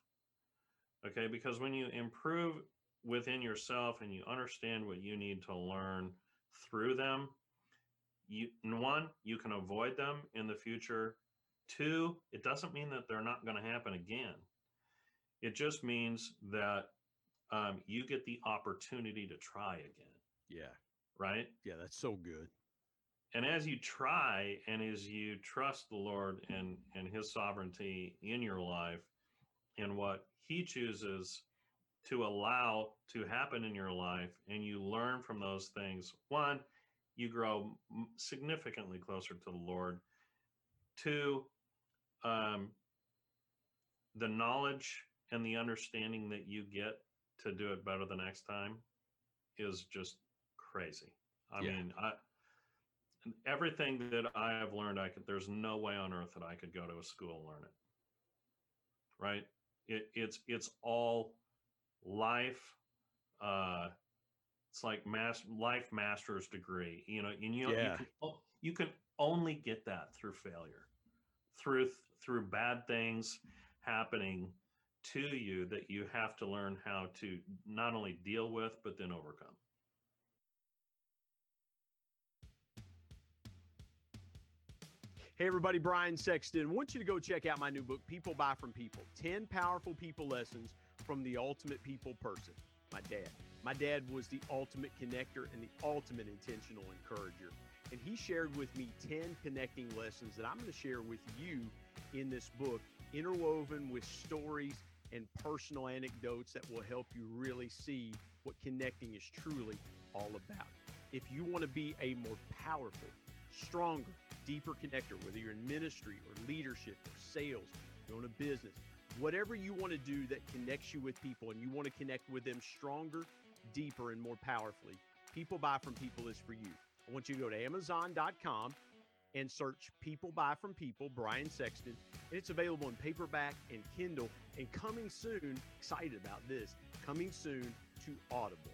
Okay, because when you improve within yourself and you understand what you need to learn through them, you can avoid them in the future. Two, it doesn't mean that they're not going to happen again. It just means that you get the opportunity to try again. Yeah. Right? Yeah, that's so good. And as you try and as you trust the Lord and his sovereignty in your life and what he chooses to allow to happen in your life, and you learn from those things, one, you grow significantly closer to the Lord. Two, the knowledge and the understanding that you get to do it better the next time is just crazy. I mean, everything that I have learned, there's no way on earth that I could go to a school and learn it. Right? It's all life. It's like life master's degree, and you can only get that through failure, through bad things happening to you that you have to learn how to not only deal with, but then overcome. Hey everybody, Brian Sexton. I want you to go check out my new book, People Buy From People, 10 Powerful People Lessons from the Ultimate People Person, my dad. My dad was the ultimate connector and the ultimate intentional encourager. And he shared with me 10 connecting lessons that I'm going to share with you in this book, interwoven with stories and personal anecdotes that will help you really see what connecting is truly all about. If you want to be a more powerful, stronger, deeper connector, whether you're in ministry or leadership or sales, you own a business, whatever you want to do that connects you with people and you want to connect with them stronger, deeper, and more powerfully, People Buy From People is for you. I want you to go to Amazon.com and search People Buy From People, Brian Sexton. It's available in paperback and Kindle, and coming soon, excited about this, coming soon to Audible.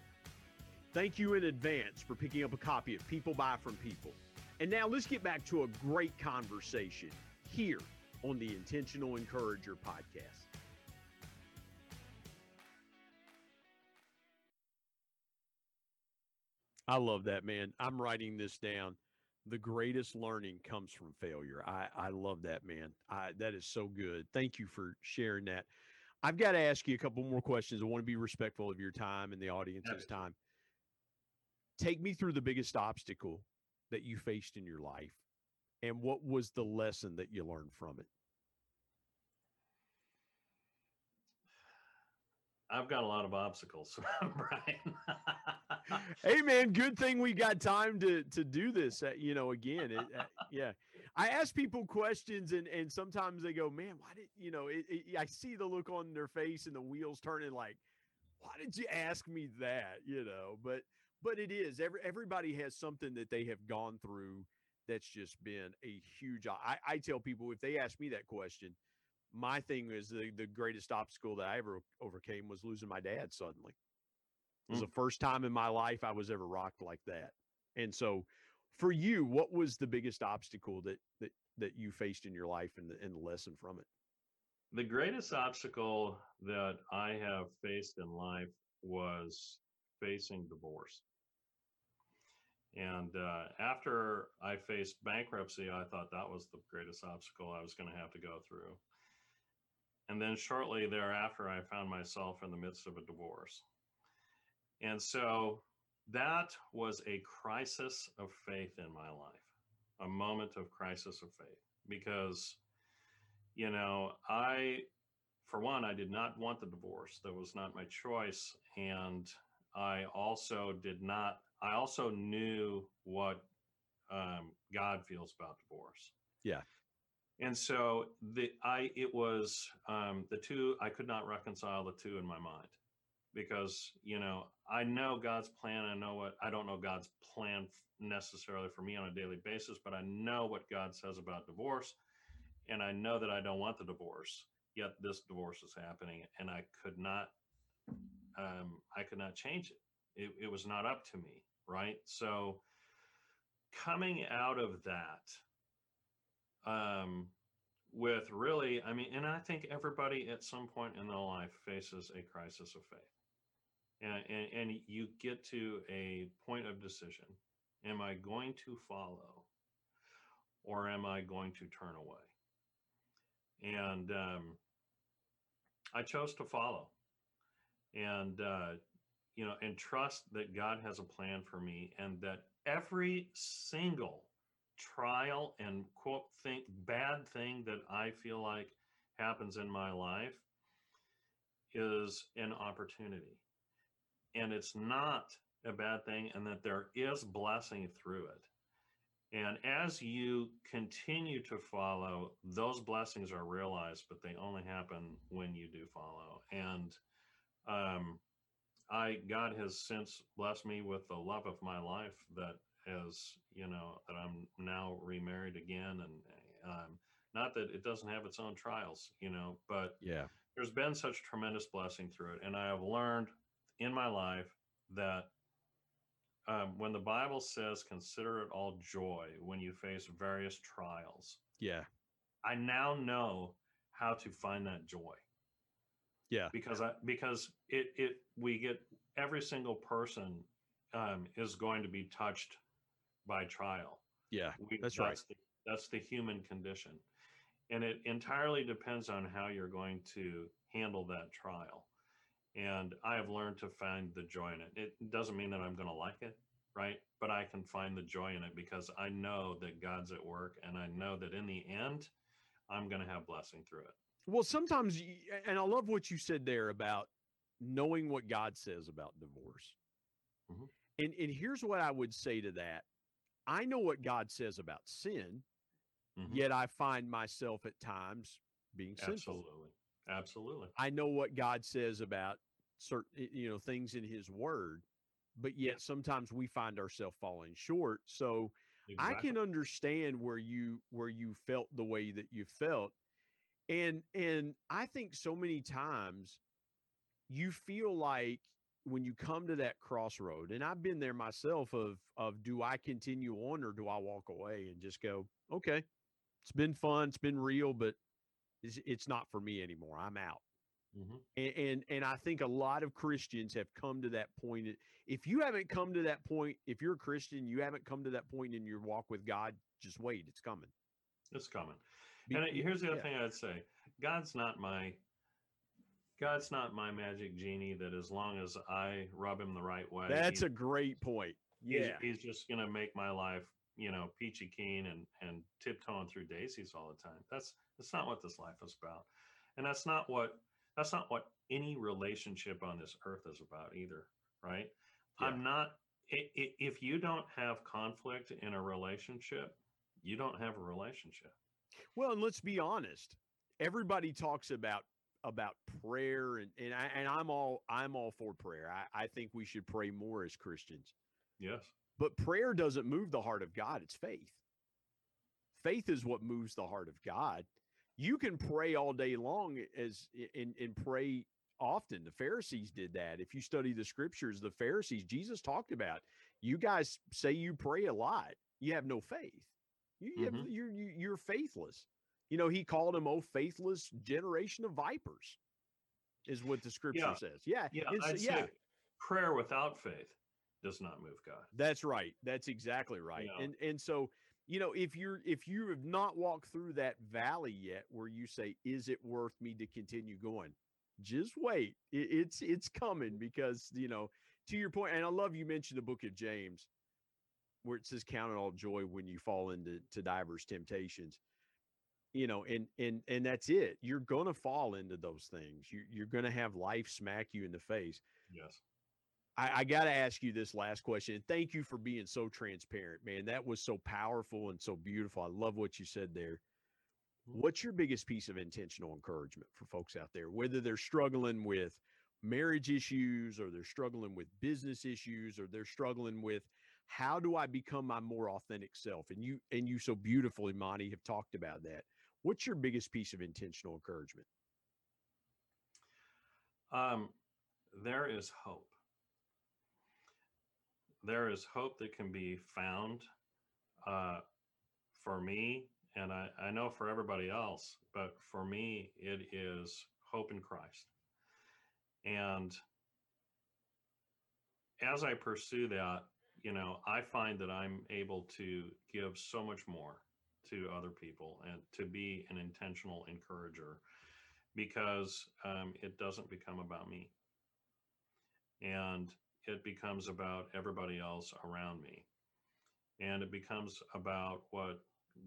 Thank you in advance for picking up a copy of People Buy From People. And now let's get back to a great conversation here on the Intentional Encourager podcast. I love that, man. I'm writing this down. The greatest learning comes from failure. I love that, man. That is so good. Thank you for sharing that. I've got to ask you a couple more questions. I want to be respectful of your time and the audience's time. Take me through the biggest obstacle that you faced in your life, and what was the lesson that you learned from it? I've got a lot of obstacles, Brian. Hey, man, good thing we got time to do this, you know, again. Yeah. I ask people questions, and sometimes they go, man, why did, you know, I see the look on their face and the wheels turning like, why did you ask me that, you know? But it is. Everybody has something that they have gone through that's just been a huge – I tell people if they ask me that question, my thing is the greatest obstacle that I ever overcame was losing my dad suddenly. It was the first time in my life I was ever rocked like that. And so for you, what was the biggest obstacle that you faced in your life and the lesson from it? The greatest obstacle that I have faced in life was facing divorce. And after I faced bankruptcy, I thought that was the greatest obstacle I was going to have to go through. And then shortly thereafter, I found myself in the midst of a divorce. And so that was a crisis of faith in my life, a moment of crisis of faith, because, you know, for one, I did not want the divorce. That was not my choice. And I also knew what God feels about divorce. Yeah. And so the two, I could not reconcile the two in my mind because, you know, I know God's plan. I don't know God's plan necessarily for me on a daily basis, but I know what God says about divorce. And I know that I don't want the divorce, yet this divorce is happening and I could not change it. It was not up to me. Right. So coming out of that, with really, I mean, and I think everybody at some point in their life faces a crisis of faith, and you get to a point of decision. Am I going to follow or am I going to turn away? And, I chose to follow and, you know, and trust that God has a plan for me and that every single trial and quote bad thing that I feel like happens in my life is an opportunity and it's not a bad thing and that there is blessing through it. And as you continue to follow, those blessings are realized, but they only happen when you do follow. And God has since blessed me with the love of my life that as you know, that I'm now remarried again. And not that it doesn't have its own trials, you know, but yeah, there's been such tremendous blessing through it. And I have learned in my life that when the Bible says, consider it all joy when you face various trials. Yeah. I now know how to find that joy. Yeah. Because every single person is going to be touched by trial. Yeah, that's right. That's the human condition. And it entirely depends on how you're going to handle that trial. And I have learned to find the joy in it. It doesn't mean that I'm going to like it, right? But I can find the joy in it because I know that God's at work and I know that in the end, I'm going to have blessing through it. Well, sometimes, and I love what you said there about knowing what God says about divorce. Mm-hmm. And here's what I would say to that. I know what God says about sin, mm-hmm. yet I find myself at times being sinful. Absolutely. I know what God says about certain, you know, things in his word, but yet sometimes we find ourselves falling short. So exactly. I can understand where you felt the way that you felt. And I think so many times you feel like when you come to that crossroad, and I've been there myself of do I continue on or do I walk away and just go, okay, it's been fun. It's been real, but it's not for me anymore. I'm out. Mm-hmm. And I think a lot of Christians have come to that point. If you haven't come to that point, if you're a Christian, you haven't come to that point in your walk with God, just wait, it's coming. It's coming. And here's the other thing I'd say, God's not my magic genie that as long as I rub him the right way. That's a great point. Yeah. He's just going to make my life, you know, peachy keen and tiptoeing through daisies all the time. That's not what this life is about. And that's not what any relationship on this earth is about either, right? Yeah. I'm not, if you don't have conflict in a relationship, you don't have a relationship. Well, and let's be honest. Everybody talks about prayer, and I'm all for prayer. I think we should pray more as Christians. Yes. But prayer doesn't move the heart of God. It's faith. Faith is what moves the heart of God. You can pray all day long and pray often. The Pharisees did that. If you study the scriptures, the Pharisees, Jesus talked about, you guys say you pray a lot. You have no faith. You're faithless. You know, he called them, oh, faithless generation of vipers, is what the scripture says. Yeah. Yeah. I'd say prayer without faith does not move God. That's right. That's exactly right. You know? And so, you know, if you have not walked through that valley yet, where you say, is it worth me to continue going? Just wait. It's coming, because, you know, to your point, and I love you mentioned the book of James, where it says, count it all joy when you fall into diverse temptations. You know, and that's it. You're going to fall into those things. You're going to have life smack you in the face. Yes. I got to ask you this last question. Thank you for being so transparent, man. That was so powerful and so beautiful. I love what you said there. What's your biggest piece of intentional encouragement for folks out there, whether they're struggling with marriage issues, or they're struggling with business issues, or they're struggling with, how do I become my more authentic self? And you so beautifully, Monte, have talked about that. What's your biggest piece of intentional encouragement? There is hope. There is hope that can be found for me, and I know for everybody else, but for me, it is hope in Christ. And as I pursue that, you know, I find that I'm able to give so much more to other people and to be an intentional encourager, because it doesn't become about me. And it becomes about everybody else around me. And it becomes about what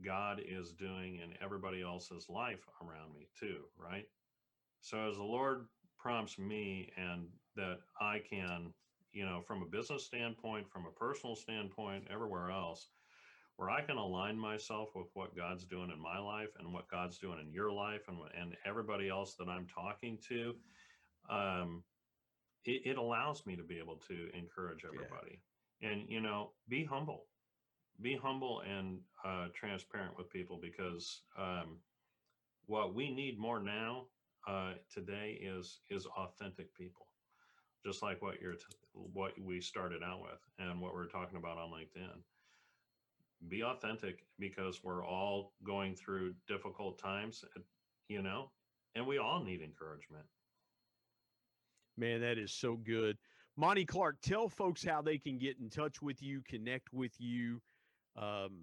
God is doing in everybody else's life around me too, right? So as the Lord prompts me, and that I can, you know, from a business standpoint, from a personal standpoint, everywhere else, where I can align myself with what God's doing in my life and what God's doing in your life and everybody else that I'm talking to, it allows me to be able to encourage everybody. Yeah. And, you know, be humble and transparent with people, because what we need more now today is authentic people, just like what we started out with and what we're talking about on LinkedIn. Be authentic, because we're all going through difficult times, you know, and we all need encouragement. Man, that is so good. Monte Clark, tell folks how they can get in touch with you, connect with you, man,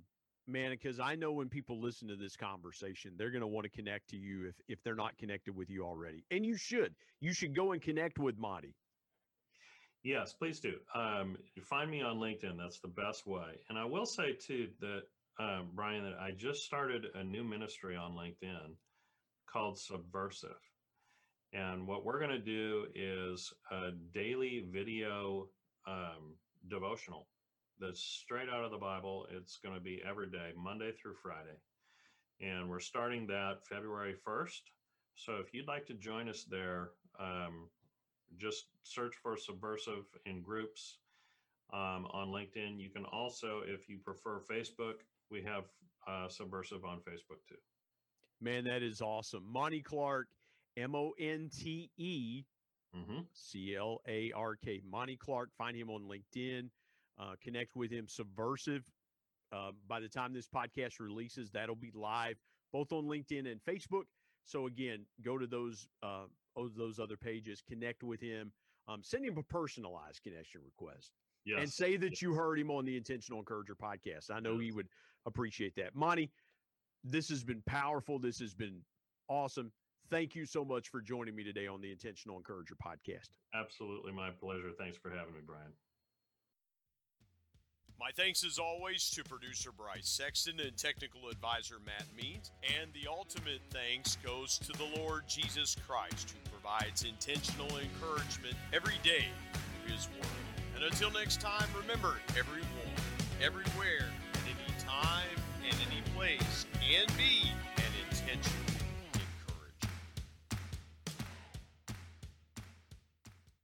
because I know when people listen to this conversation, they're going to want to connect to you if they're not connected with you already. And you should. You should go and connect with Monte. Yes, please do. Find me on LinkedIn. That's the best way. And I will say, too, that, Brian, that I just started a new ministry on LinkedIn called Subversive. And what we're going to do is a daily video devotional that's straight out of the Bible. It's going to be every day, Monday through Friday. And we're starting that February 1st. So if you'd like to join us there, just search for Subversive in groups on LinkedIn. You can also, if you prefer Facebook, we have Subversive on Facebook too. Man, that is awesome. Monte Clark. Monte Clark, Monte Clark. Find him on LinkedIn. Connect with him. Subversive. By the time this podcast releases, that'll be live both on LinkedIn and Facebook. So again, go to those other pages. Connect with him. Send him a personalized connection request. Yes. And say that you heard him on the Intentional Encourager podcast. I know he would appreciate that. Monte, this has been powerful. This has been awesome. Thank you so much for joining me today on the Intentional Encourager podcast. Absolutely my pleasure. Thanks for having me, Brian. My thanks as always to producer Bryce Sexton and technical advisor Matt Meant, and the ultimate thanks goes to the Lord Jesus Christ, who provides intentional encouragement every day through His Word. And until next time, remember, everyone, everywhere, at any time, and any place, can be an intentional.